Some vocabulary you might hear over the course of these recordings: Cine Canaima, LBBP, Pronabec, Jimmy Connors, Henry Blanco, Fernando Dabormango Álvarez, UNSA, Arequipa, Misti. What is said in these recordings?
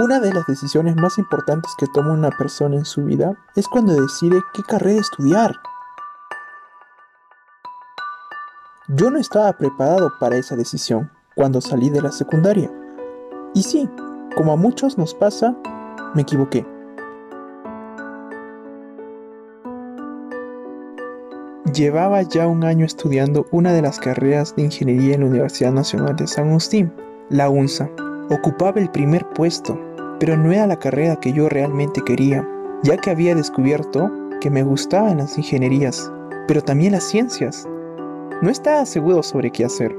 Una de las decisiones más importantes que toma una persona en su vida es cuando decide qué carrera estudiar. Yo no estaba preparado para esa decisión cuando salí de la secundaria. Y sí, como a muchos nos pasa, me equivoqué. Llevaba ya un año estudiando una de las carreras de ingeniería en la Universidad Nacional de San Agustín, la UNSA. Ocupaba el primer puesto, pero no era la carrera que yo realmente quería, ya que había descubierto que me gustaban las ingenierías, pero también las ciencias. No estaba seguro sobre qué hacer,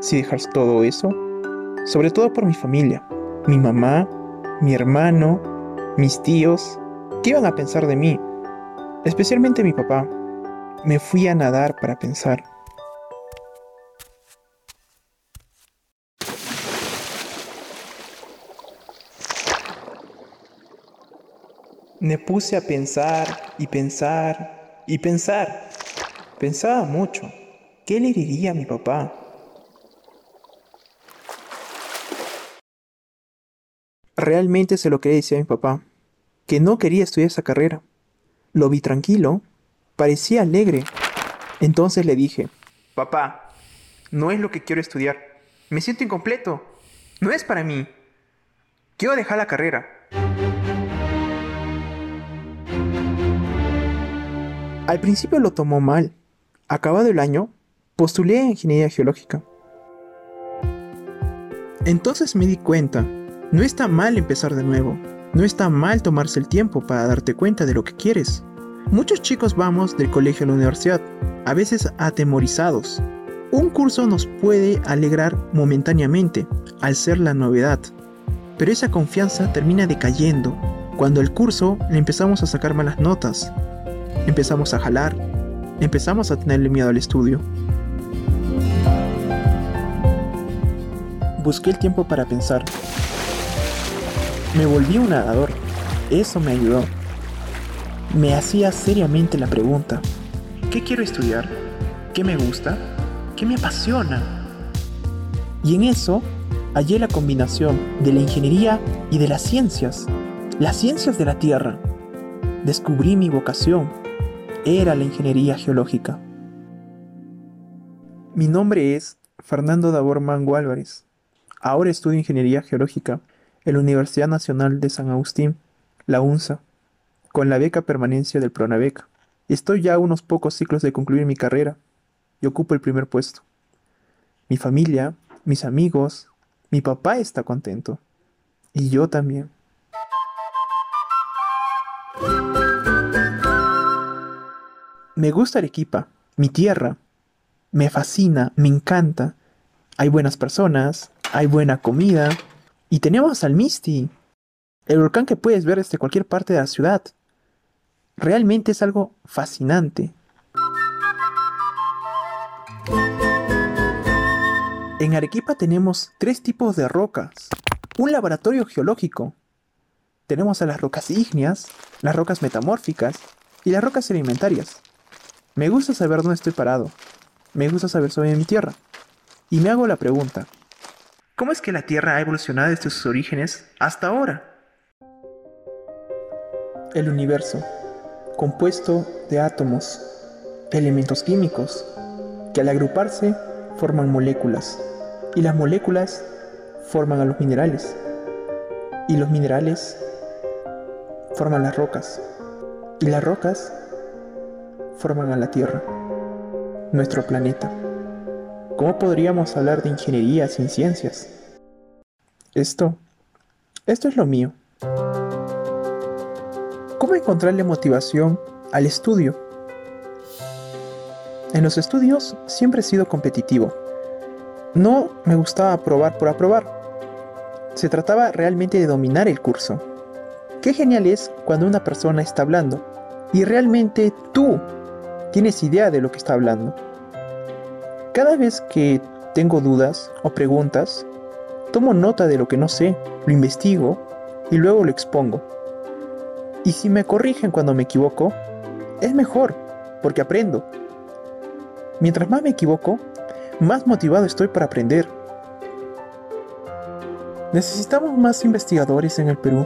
si dejar todo eso, sobre todo por mi familia, mi mamá, mi hermano, mis tíos, ¿qué iban a pensar de mí? Especialmente mi papá. Me fui a nadar para pensar. Me puse a pensar y pensar y pensar. Pensaba mucho. ¿Qué le diría a mi papá? Realmente se lo quería decir a mi papá, que no quería estudiar esa carrera. Lo vi tranquilo, parecía alegre. Entonces le dije: papá, no es lo que quiero estudiar. Me siento incompleto. No es para mí. Quiero dejar la carrera. Al principio lo tomó mal. Acabado el año, postulé a Ingeniería Geológica. Entonces me di cuenta, no está mal empezar de nuevo. No está mal tomarse el tiempo para darte cuenta de lo que quieres. Muchos chicos vamos del colegio a la universidad, a veces atemorizados. Un curso nos puede alegrar momentáneamente, al ser la novedad. Pero esa confianza termina decayendo cuando al curso le empezamos a sacar malas notas. Empezamos a jalar, empezamos a tenerle miedo al estudio. Busqué el tiempo para pensar. Me volví un nadador, eso me ayudó. Me hacía seriamente la pregunta: ¿qué quiero estudiar? ¿Qué me gusta? ¿Qué me apasiona? Y en eso hallé la combinación de la ingeniería y de las ciencias de la tierra. Descubrí mi vocación. Era la ingeniería geológica. Mi nombre es Fernando Dabormango Álvarez. Ahora estudio ingeniería geológica en la Universidad Nacional de San Agustín, la UNSA, con la beca permanencia del Pronabec. Estoy ya a unos pocos ciclos de concluir mi carrera y ocupo el primer puesto. Mi familia, mis amigos, mi papá está contento. Y yo también. Me gusta Arequipa, mi tierra. Me fascina, me encanta. Hay buenas personas, hay buena comida. Y tenemos al Misti, el volcán que puedes ver desde cualquier parte de la ciudad. Realmente es algo fascinante. En Arequipa tenemos 3 tipos de rocas. Un laboratorio geológico. Tenemos a las rocas ígneas, las rocas metamórficas y las rocas sedimentarias. Me gusta saber dónde estoy parado. Me gusta saber sobre mi tierra. Y me hago la pregunta: ¿cómo es que la tierra ha evolucionado desde sus orígenes hasta ahora? El universo, compuesto de átomos, de elementos químicos, que al agruparse forman moléculas. Y las moléculas forman a los minerales. Y los minerales forman las rocas. Y las rocas forman a la Tierra, nuestro planeta. ¿Cómo podríamos hablar de ingeniería sin ciencias? Esto es lo mío. ¿Cómo encontrarle motivación al estudio? En los estudios siempre he sido competitivo. No me gustaba aprobar por aprobar. Se trataba realmente de dominar el curso. Qué genial es cuando una persona está hablando y realmente tú tienes idea de lo que está hablando. Cada vez que tengo dudas o preguntas, tomo nota de lo que no sé, lo investigo y luego lo expongo. Y si me corrigen cuando me equivoco, es mejor, porque aprendo. Mientras más me equivoco, más motivado estoy para aprender. Necesitamos más investigadores en el Perú,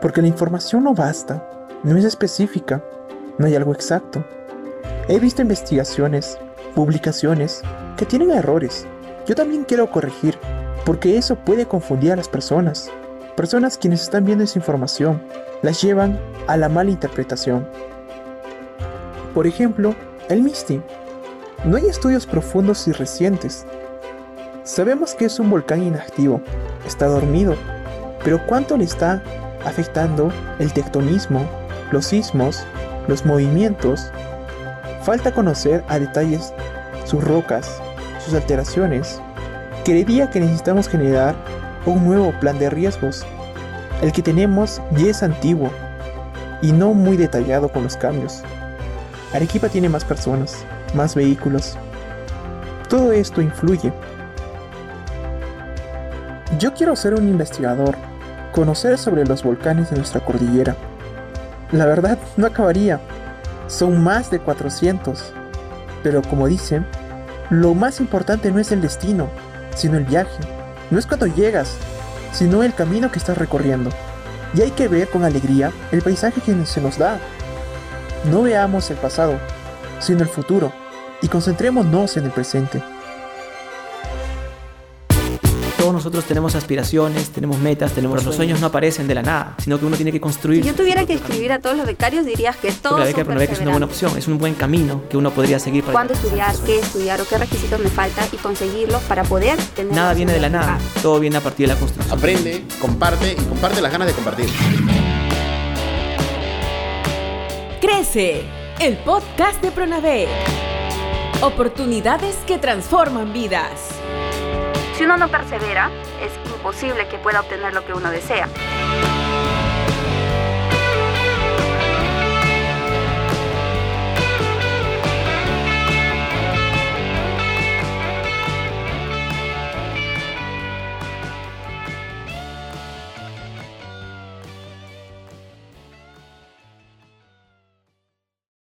porque la información no basta, no es específica, no hay algo exacto. He visto investigaciones, publicaciones, que tienen errores. Yo también quiero corregir, porque eso puede confundir a las personas. Personas quienes están viendo esa información, las llevan a la mala interpretación. Por ejemplo, el Misti. No hay estudios profundos y recientes. Sabemos que es un volcán inactivo, está dormido, pero ¿cuánto le está afectando el tectonismo, los sismos, los movimientos? Falta conocer a detalles sus rocas, sus alteraciones. Creería que necesitamos generar un nuevo plan de riesgos. El que tenemos ya es antiguo y no muy detallado con los cambios. Arequipa tiene más personas, más vehículos. Todo esto influye. Yo quiero ser un investigador, conocer sobre los volcanes de nuestra cordillera. La verdad, no acabaría. Son más de 400. Pero como dicen, lo más importante no es el destino, sino el viaje. No es cuando llegas, sino el camino que estás recorriendo. Y hay que ver con alegría el paisaje que se nos da. No veamos el pasado, sino el futuro, y concentrémonos en el presente. Todos nosotros tenemos aspiraciones, tenemos metas, tenemos sueños. Los sueños no aparecen de la nada, sino que uno tiene que construir. Si yo tuviera que escribir a todos los becarios, dirías que todos son perseverantes. Es una buena opción, es un buen camino que uno podría seguir. ¿Cuándo estudiar? ¿Qué estudiar? ¿O qué requisitos me faltan? Y conseguirlos para poder tener... Nada viene de la nada, todo viene a partir de la construcción. Aprende, comparte y comparte las ganas de compartir. Crece, el podcast de Pronabec. Oportunidades que transforman vidas. Si uno no persevera, es imposible que pueda obtener lo que uno desea.